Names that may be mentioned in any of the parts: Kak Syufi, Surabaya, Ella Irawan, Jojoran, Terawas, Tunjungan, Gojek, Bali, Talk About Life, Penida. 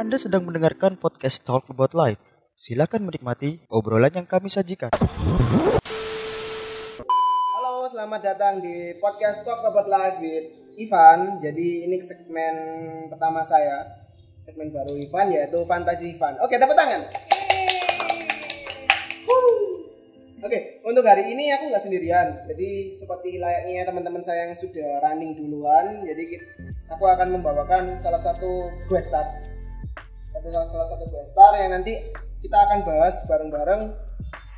Anda sedang mendengarkan podcast Talk About Life. Silakan menikmati obrolan yang kami sajikan. Halo, selamat datang di podcast Talk About Life with Ivan. Jadi ini segmen pertama saya, segmen baru Ivan, yaitu Fantasi Ivan. Oke, tepuk tangan. Oke, untuk hari ini aku nggak sendirian. Jadi seperti layaknya teman-teman saya yang sudah running duluan, jadi aku akan membawakan salah satu guest star yang nanti kita akan bahas bareng-bareng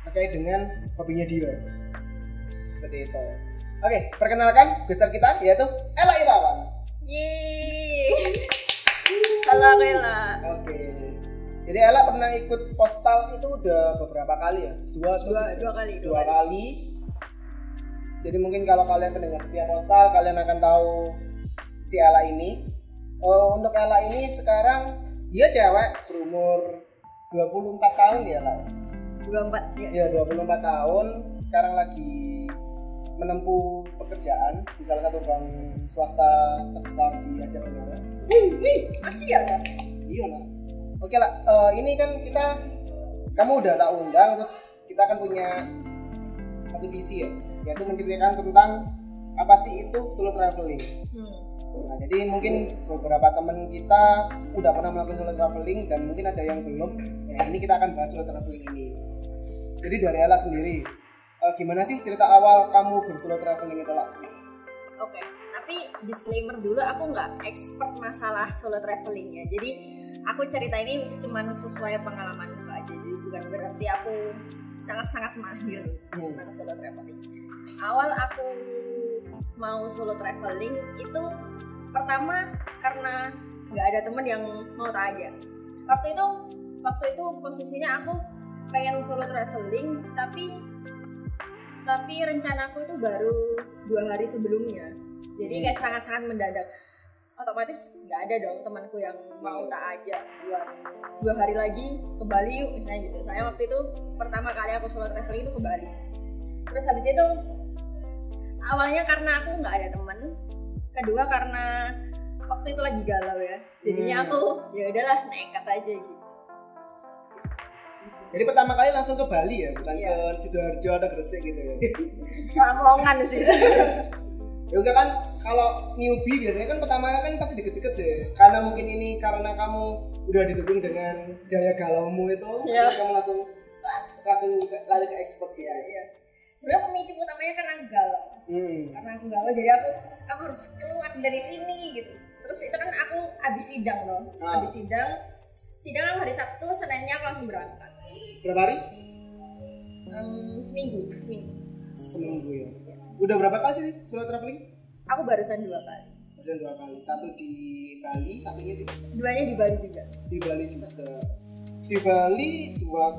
terkait dengan hobinya dia. Seperti itu. Oke, perkenalkan guest star kita yaitu Ella Irawan. Yeay. Halo Ella. Oke. Jadi Ella pernah ikut postal itu udah beberapa kali ya? Dua kali. Jadi mungkin kalau kalian pendengar setia postal, kalian akan tahu si Ella ini. Untuk Ella ini sekarang dia cewek berumur 24 tahun ya Ella? 24 ya? Iya 24 tahun, sekarang lagi menempuh pekerjaan di salah satu bank swasta terbesar di Asia Tenggara. Asia kan? Iya lah. Oke lah, ini kan kamu udah tak undang, terus kita akan punya satu visi ya, yaitu menceritakan tentang apa sih itu solo traveling. Nah, jadi mungkin beberapa teman kita udah pernah melakukan solo traveling dan mungkin ada yang belum. Ya, ini kita akan bahas solo traveling ini. Jadi dari Ella sendiri, gimana sih cerita awal kamu bersolo traveling itu lah? Oke, tapi disclaimer dulu, aku nggak expert masalah solo traveling ya, jadi aku cerita ini cuma sesuai pengalamanku aja, jadi bukan berarti aku sangat-sangat mahir tentang solo traveling. Awal aku mau solo traveling itu pertama karena nggak ada temen yang mau tak aja. Waktu itu posisinya aku pengen solo traveling, tapi rencanaku itu baru 2 hari sebelumnya, jadi kayak sangat-sangat mendadak. Otomatis nggak ada dong temanku yang mau tak ajak buat 2 hari lagi ke Bali yuk misalnya gitu. Saya waktu itu pertama kali aku solo traveling itu ke Bali. Terus habis itu awalnya karena aku nggak ada teman, kedua karena waktu itu lagi galau ya, jadinya aku ya udahlah nekat aja gitu. Jadi pertama kali langsung ke Bali ya, bukan ke Sidoarjo atau Gresik gitu ya? Lamongan sih. Ya udah kan, kalau newbie biasanya kan pertama kan pasti deket-deket sih. Karena mungkin ini karena kamu udah didukung dengan daya galaumu itu, kamu langsung lari ke expert ya. Iya. Sebenarnya pemicu utamanya karena galau. Karena aku galau jadi aku harus keluar dari sini gitu. Terus itu kan aku habis sidang loh. Habis sidang hari Sabtu, Seninnya aku langsung berangkat. Berapa hari? Seminggu. Seminggu ya. Udah berapa kali sih solo traveling? Aku barusan 2 kali. Barusan 2 kali. Satu di Bali, satunya di. Duanya di Bali juga. Di Bali 2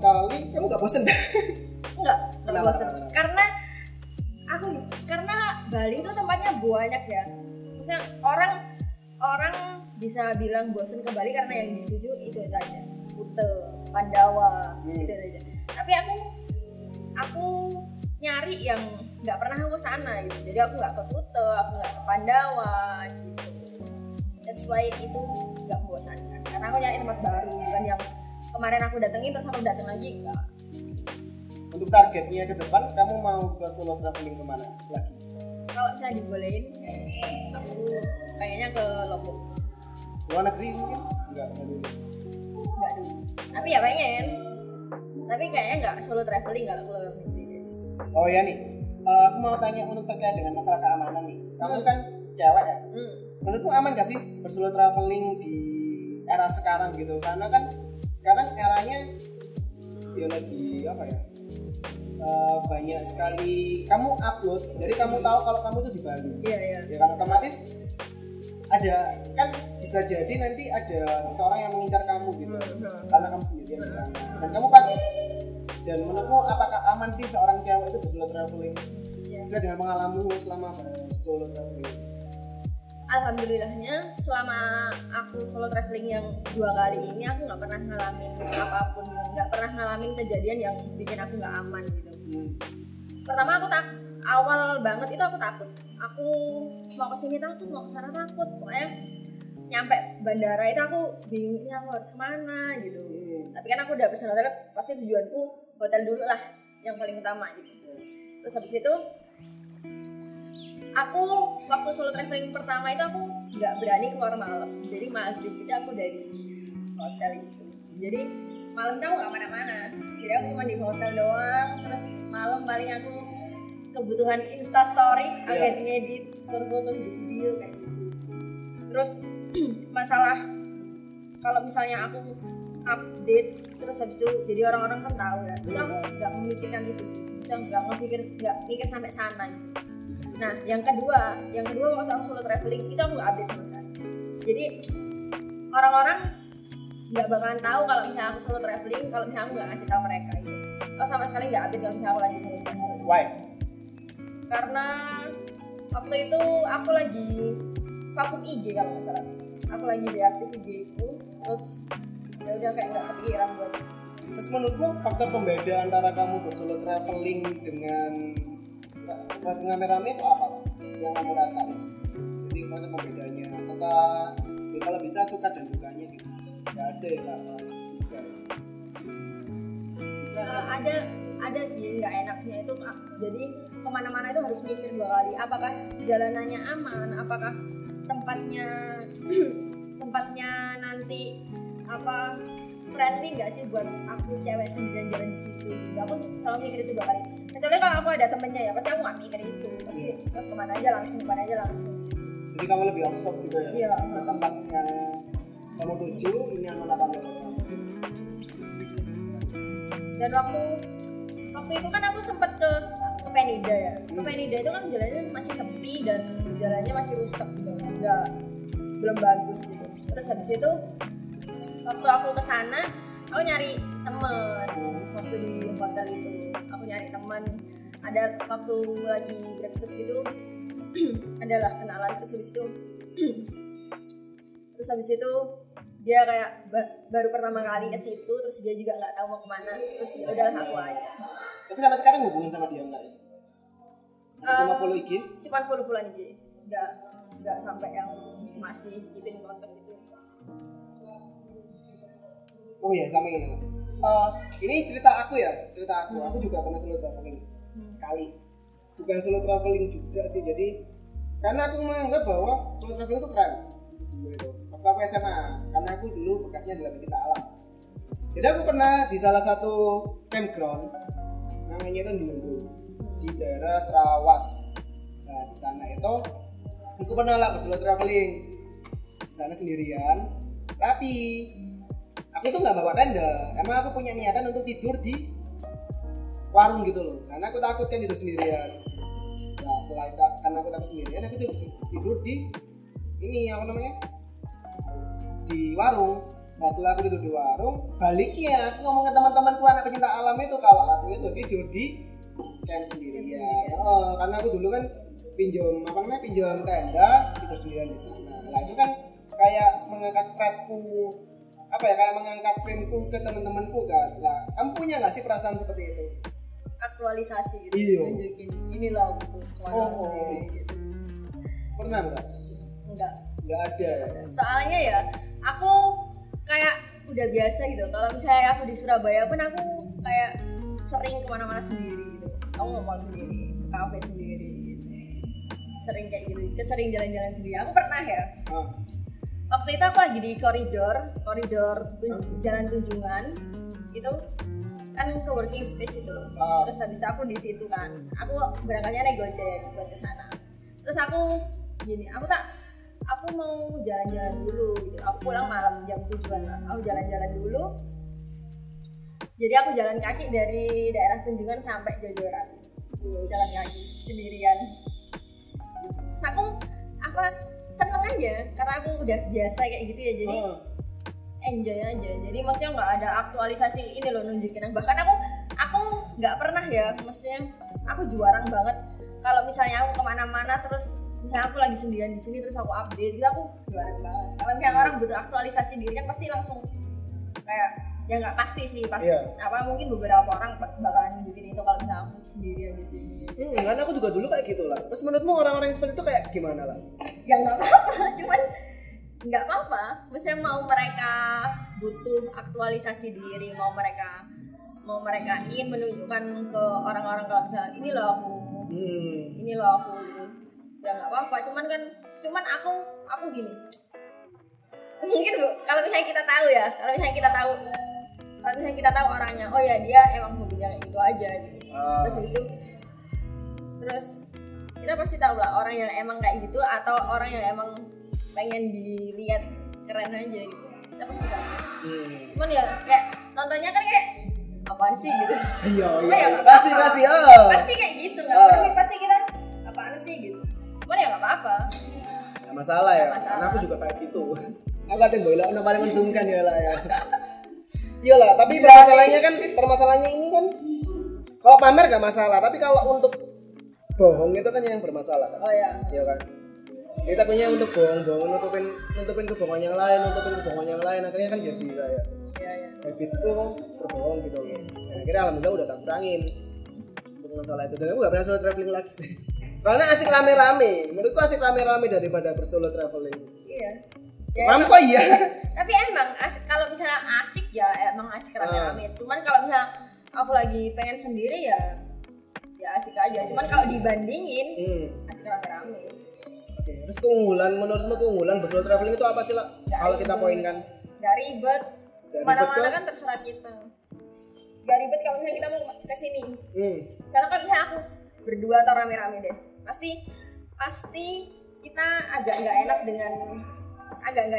kali. Kamu nggak bosen? Nggak bosen. Karena Bali itu tempatnya banyak ya. Maksudnya orang bisa bilang bosen ke Bali karena yang dituju itu aja. Kuta, Pandawa, gitu aja. Tapi aku nyari yang nggak pernah aku sana gitu, jadi aku nggak ke Kuta, aku nggak ke Pandawa gitu. That's why itu nggak membosankan karena aku nyari tempat baru, bukan yang kemarin aku datengin terus aku dateng lagi nggak. Untuk targetnya ke depan, kamu mau ke solo traveling kemana lagi? Kalau saya dibolehin, aku pengennya ke Lombok. Luar negeri mungkin? Nggak dulu. Tapi ya pengen. Tapi kayaknya nggak solo traveling kalau keluar negeri. Oh ya nih, aku mau tanya untuk terkait dengan masalah keamanan nih. Kamu kan cewek ya. Menurutmu aman gak sih bersolo traveling di era sekarang gitu? Karena kan sekarang eranya ya lagi apa ya? Banyak sekali kamu upload, jadi kamu tahu kalau kamu tuh di Bali. Iya. Ya kan otomatis ada kan bisa jadi nanti ada seseorang yang mengincar kamu gitu. Karena kamu sendirian di sana. Dan kamu pasti. Dan menurutmu apakah aman sih seorang cewek itu bersolo traveling sesuai dengan pengalamanmu selama solo traveling? Alhamdulillahnya selama aku solo traveling yang 2 kali ini aku nggak pernah ngalamin apapun, nggak pernah ngalamin kejadian yang bikin aku nggak aman gitu. Pertama aku awal banget itu aku takut. Aku mau kesini takut, mau kesana takut. Pokoknya nyampe bandara itu aku bingungnya aku harus kemana gitu. Tapi kan aku udah pesan hotel, pasti tujuanku hotel dulu lah yang paling utama gitu. Terus habis itu aku waktu solo traveling pertama itu aku nggak berani keluar malam. Jadi maghrib itu aku dari hotel itu. Jadi malam itu aku nggak kemana-mana. Jadi aku cuma di hotel doang. Terus malam paling aku kebutuhan instastory, aku edit foto-foto video kayak gitu. Terus masalah kalau misalnya aku update terus habis itu jadi orang-orang kan tahu ya, itu aku nggak memikirkan itu sih, bisa nggak mikir sampai sana gitu. Nah yang kedua waktu aku solo traveling itu aku nggak update sama sekali. Jadi orang-orang nggak bakalan tahu kalau misalnya aku solo traveling kalau misalnya aku nggak ngasih tahu mereka itu. Kalau sama sekali nggak update kalau misalnya aku lagi solo traveling. Why? Karena waktu itu aku lagi vakum IG kalau nggak salah. Aku lagi deaktif IG ku, terus ya udah kayak nggak kepikiran buat. Terus menurutmu faktor pembeda antara kamu bersolo traveling dengan traveling rame-rame itu apa yang kamu rasain? Jadi faktor pembedanya serta ya kalau bisa suka dan dukanya gitu. Nggak ada ya kak rasa duka. Ada sih nggak enaknya itu. Jadi kemana-mana itu harus mikir dua kali. Apakah jalanannya aman? Apakah tempatnya nanti apa friendly nggak sih buat aku cewek sendirian jalan di situ? Aku selalu mikir itu dua kali. Kecuali kalau aku ada temennya ya pasti aku nggak mikir itu. Pasti kemana aja langsung. Jadi kamu lebih observe gitu ya? Iya. Ke tempat yang kamu tuju ini aman apa enggak? Dan waktu itu kan aku sempat ke Penida ya. Ke Penida itu kan jalannya masih sepi dan jalannya masih rusak gitu, belum bagus gitu. Terus habis itu waktu aku kesana aku nyari teman waktu di hotel itu. Aku nyari teman, ada waktu lagi breakfast gitu adalah kenalan terus itu. Terus habis itu dia kayak baru pertama kali ke situ, terus dia juga nggak tahu mau kemana, terus ya udahlah aku aja. Tapi sampai sekarang hubungan sama dia nggak? Cuma follow IG? Cuma follow-followan IG, nggak sampai yang masih keepin kontak gitu. Oh iya sama ini. Ini cerita aku. Aku juga pernah solo traveling sekali. Bukan solo traveling juga sih, jadi karena aku menganggap bahwa solo traveling itu keren. Aku SMA, karena aku dulu bekasnya adalah pecinta alam. Jadi aku pernah di salah satu campground, namanya itu di daerah Terawas. Nah di sana itu, aku pernah lah bersolo traveling di sana sendirian. Tapi aku tuh nggak bawa tenda. Emang aku punya niatan untuk tidur di warung gitu loh. Karena aku takut kan tidur sendirian. Nah setelah itu, karena aku takut sendirian, aku tidur di ini apa namanya? Di warung. Nah setelah aku tidur di warung, baliknya aku ngomong ke teman-temanku anak pecinta alam itu kalau aku itu tidur di camp sendirian. Oh, karena aku dulu kan pinjam tenda tidur sendirian di sana. Nah itu kan kayak mengangkat pride-ku kayak mengangkat fame-ku ke teman-temanku kan. Lah kamu punya nggak sih perasaan seperti itu? Aktualisasi gitu. Iya. Tunjukin inilah aku keluarga gitu. Pernah nggak? Enggak ada ya. Soalnya ya aku kayak udah biasa gitu. Kalau misalnya aku di Surabaya pun aku kayak sering kemana-mana sendiri gitu. Aku ngomong sendiri, ke kafe sendiri gitu. Sering kayak gitu, sering jalan-jalan sendiri. Aku pernah ya. Waktu itu aku lagi di koridor jalan Tunjungan itu kan co-working space itu loh. Terus habis aku di situ kan. Aku berangkatnya naik Gojek buat ke sana. Terus aku gini, aku mau jalan-jalan dulu. Aku pulang malam jam 7-an lah. Aku jalan-jalan dulu. Jadi aku jalan kaki dari daerah Tunjungan sampai Jojoran. Jalan kaki sendirian. Terus aku seneng aja karena aku udah biasa kayak gitu ya. Jadi enjoy aja. Jadi maksudnya nggak ada aktualisasi ini loh nunjukin. Bahkan aku nggak pernah ya. Maksudnya aku juarang banget. Kalau misalnya aku kemana-mana terus misalnya aku lagi sendirian di sini terus aku update gitu, aku jualan banget. Kalau misalnya orang butuh aktualisasi diri kan pasti langsung kayak ya nggak pasti sih pasti. Yeah. Apa mungkin beberapa orang bakalan nunjukin itu kalau misalnya aku sendirian di sini. Karena aku juga dulu kayak gitu lah. Terus menurutmu orang-orang yang seperti itu kayak gimana lah? Ya nggak apa-apa, cuman nggak apa-apa, misalnya mau mereka butuh aktualisasi diri, mau mereka ingin menunjukkan ke orang-orang kalau misalnya ini loh aku gitu, ya nggak apa-apa. Cuman aku gini, mungkin kalau misalnya kita tahu orangnya, oh ya dia emang hobinya kayak gitu aja gitu. Terus kita pasti tahu lah orang yang emang kayak gitu atau orang yang emang pengen dilihat keren aja gitu, kita pasti tahu. Cuman ya kayak nontonnya kan kayak apaan sih gitu. Iya. Pasti kayak gitu nggak mungkin pasti kita apaan sih gitu. Cuman ya nggak apa-apa. Nggak masalah ya. Karena aku juga kayak gitu. Aku ada boleh, udah paling mensungkan ya lah ya. Iya lah. Tapi permasalahannya ini kan kalau pamer nggak masalah. Tapi kalau untuk bohong itu kan yang bermasalah kan. Oh iya. Iya kan. Kita punya untuk bohong-bohong, nutupin kebohongan yang lain, akhirnya kan jadi kayak habitku berbohong gitu. Dan akhirnya alhamdulillah udah tak kurangin untuk masalah itu. Dan aku gak pernah solo traveling lagi sih. Karena asik rame-rame, menurutku asik rame-rame daripada bersolo traveling. Iya. Paham kok iya. Tapi emang kalau misalnya asik ya emang asik rame-rame. Cuman kalau misalnya aku lagi pengen sendiri ya asik aja. Cuman kalau dibandingin asik rame-rame. Oke, terus menurutmu keunggulan bersolo traveling itu apa sih lah? Kalau kita poinkan? Gak ribet. Mana-mana kan terserah kita. Gak ribet kalau misalnya kita mau kesini. Karena kalau misalnya aku berdua atau rame-rame deh, pasti kita agak nggak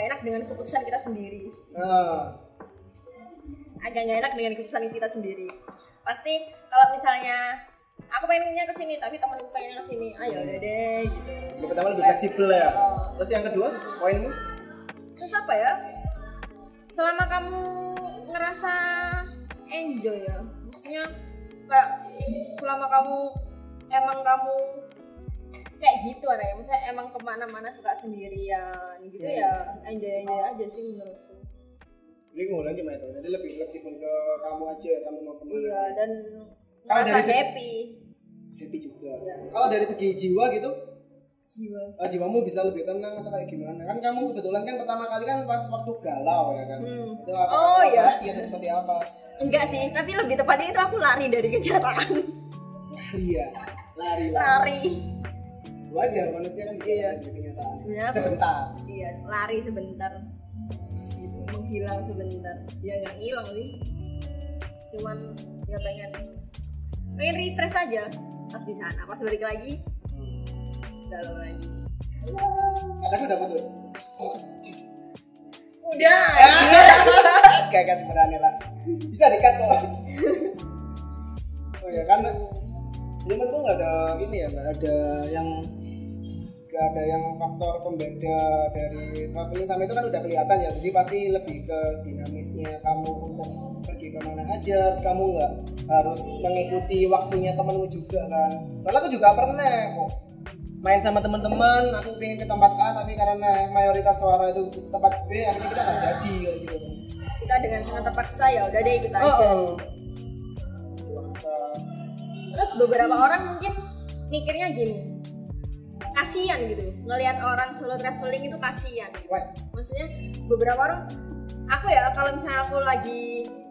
enak dengan keputusan kita sendiri. Agak nggak enak dengan keputusan kita sendiri. Pasti kalau misalnya aku pengennya kesini tapi temanku pengennya kesini, ayo udah deh gitu. Yang pertama lebih fleksibel ya. Terus yang kedua poinmu? Terus apa ya? Selama kamu ngerasa enjoy ya, maksudnya kayak selama kamu kayak gitu ada ya, maksudnya emang kemana-mana suka sendirian gitu ya enjoy aja sih menurutku. Jadi ngulang gimana tuh? Jadi lebih fleksibel ke kamu aja, kamu mau kemana? Iya dan kalau dari happy juga. Ya. Kalau dari segi jiwa gitu, jiwamu bisa lebih tenang atau kayak gimana? Kan kamu kebetulan kan pertama kali kan pas waktu galau ya kan? Itu apa atau seperti apa? Enggak sih, tapi lebih tepatnya itu aku lari dari kenyataan. Lari. Wajar manusia kan bisa lari dari kenyataan. Lari sebentar. Gitu. Menghilang sebentar. Ya nggak hilang sih. Cuman nggak pengen refresh aja pas di sana, pas balik lagi galau lagi. Kataku udah putus. Udah. Kayak sebenarnya lah. Bisa dekat kok. Oh ya kan, cuman gue nggak ada ini ya, nggak ada yang faktor pembeda dari traveling sama itu kan udah kelihatan ya. Jadi pasti lebih ke dinamisnya kamu untuk pergi kemana aja, terus kamu nggak harus mengikuti waktunya temenmu juga kan. Soalnya aku juga pernah kok main sama teman-teman, aku pengen ke tempat A tapi karena mayoritas suara itu ke tempat B akhirnya kita nggak jadi kayak gitu kan. Terus kita dengan sangat terpaksa ya udah deh kita aja. Terus beberapa orang mungkin mikirnya gini, kasian gitu, ngelihat orang solo traveling itu kasian gitu. Maksudnya beberapa orang, aku ya kalau misalnya aku lagi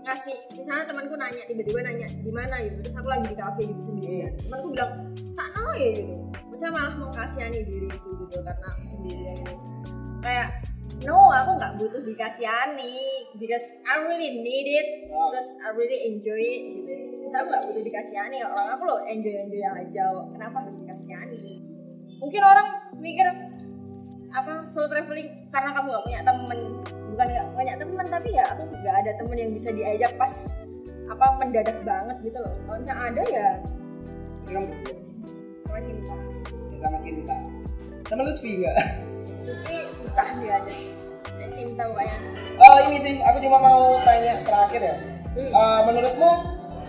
ngasih, misalnya temanku tiba-tiba nanya di mana gitu, terus aku lagi di kafe gitu sendirian, temanku bilang sakno ya gitu, maksudnya malah mau kasihani diriku gitu karena aku sendirian gitu. Kayak no, aku nggak butuh dikasihani because I really need it, terus I really enjoy it gitu. Saya nggak butuh dikasihani, orang aku loh enjoy aja, kenapa harus dikasihani? Mungkin orang mikir apa solo traveling karena kamu nggak punya temen, bukan nggak banyak temen, tapi ya aku nggak ada temen yang bisa diajak pas apa mendadak banget gitu loh. Kalau yang ada ya sama cinta sama Lutfi susah diajak ya, cinta pokoknya. Ini sih aku cuma mau tanya terakhir ya. Menurutmu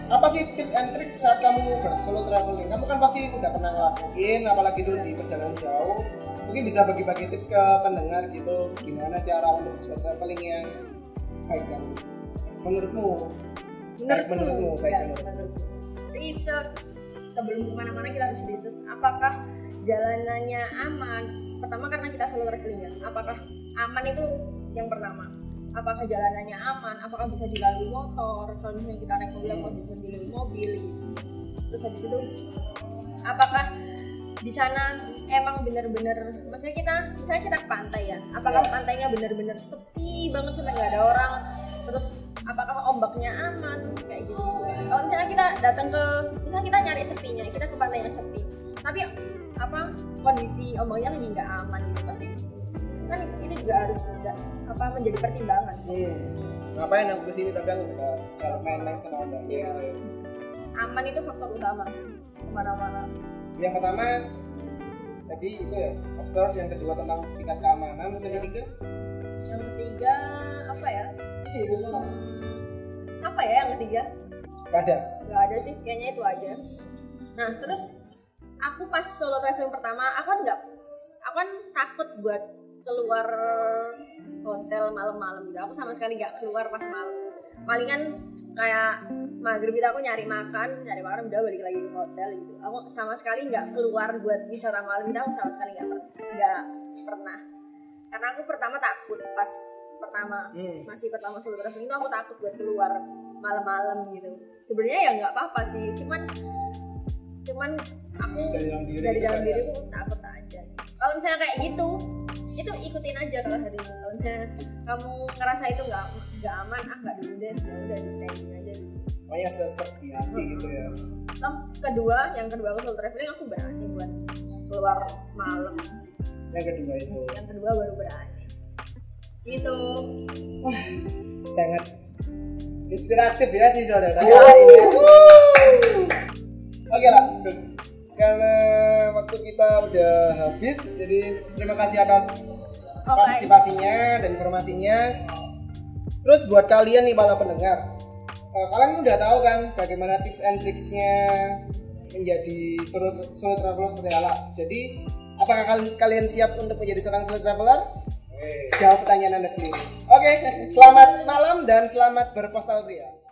apa sih tips and trick saat kamu solo traveling? Kamu kan pasti udah pernah ngelakuin, apalagi dulu di perjalanan jauh. Mungkin bisa bagi-bagi tips ke pendengar gitu, gimana cara untuk solo traveling yang baik kan? Menurutmu baik. Research sebelum kemana-mana kita harus research apakah jalanannya aman, Pertama karena kita selalu traveling ya. Apakah aman itu yang pertama. Apakah jalanannya aman, apakah bisa dilalui motor, kalau misalnya kita naik mobil, apakah bisa dilalui mobil gitu. Terus habis itu, apakah di sana emang benar-benar, maksudnya kita ke pantai ya, apakah pantainya benar-benar sepi banget sampai nggak ada orang, terus apakah ombaknya aman, kayak gitu. Kalau misalnya kita datang ke, misalnya kita nyari sepinya, kita ke pantai yang sepi, tapi apa kondisi ombaknya lagi nggak aman gitu pasti. Kan itu juga harus menjadi pertimbangan. Ngapain aku kesini tapi aku bisa cara main-main sama orang. Aman itu faktor utama kemana-mana. Yang pertama tadi itu ya, observe. Yang kedua tentang tingkat keamanan. Terus yang ketiga? Yang ketiga apa ya? Apa ya yang ketiga? Gak ada sih, kayaknya itu aja. Nah terus aku pas solo traveling pertama aku kan takut buat keluar hotel malam-malam gitu. Aku sama sekali nggak keluar pas malam. Palingan kayak maghrib itu aku nyari makan udah balik lagi ke hotel gitu. Aku sama sekali nggak keluar buat wisata malam itu. Aku sama sekali nggak pernah. Karena aku pertama takut pas pertama masih pertama solo traveling itu aku takut buat keluar malam-malam gitu. Sebenarnya ya nggak apa-apa sih. Cuman aku dari dalam diriku takut aja. Kalau misalnya kayak gitu itu ikutin aja kalau hatimu. Kalau kamu ngerasa itu nggak aman, nggak dulu deh, udah di-training aja. Pokoknya sesek di hati gitu ya. Toh yang kedua aku solo traveling aku berani buat keluar malam. Yang kedua baru berani. Gitu. Wah, sangat inspiratif ya sih saudara. Oke lah. Karena waktu kita udah habis, jadi terima kasih atas partisipasinya dan informasinya. Terus buat kalian nih para pendengar, kalian udah tahu kan bagaimana tips and tricksnya menjadi solo traveler seperti Ella. Jadi apakah kalian siap untuk menjadi seorang solo traveler? Jawab pertanyaan Anda sendiri. Oke, selamat malam dan selamat berpostal ria.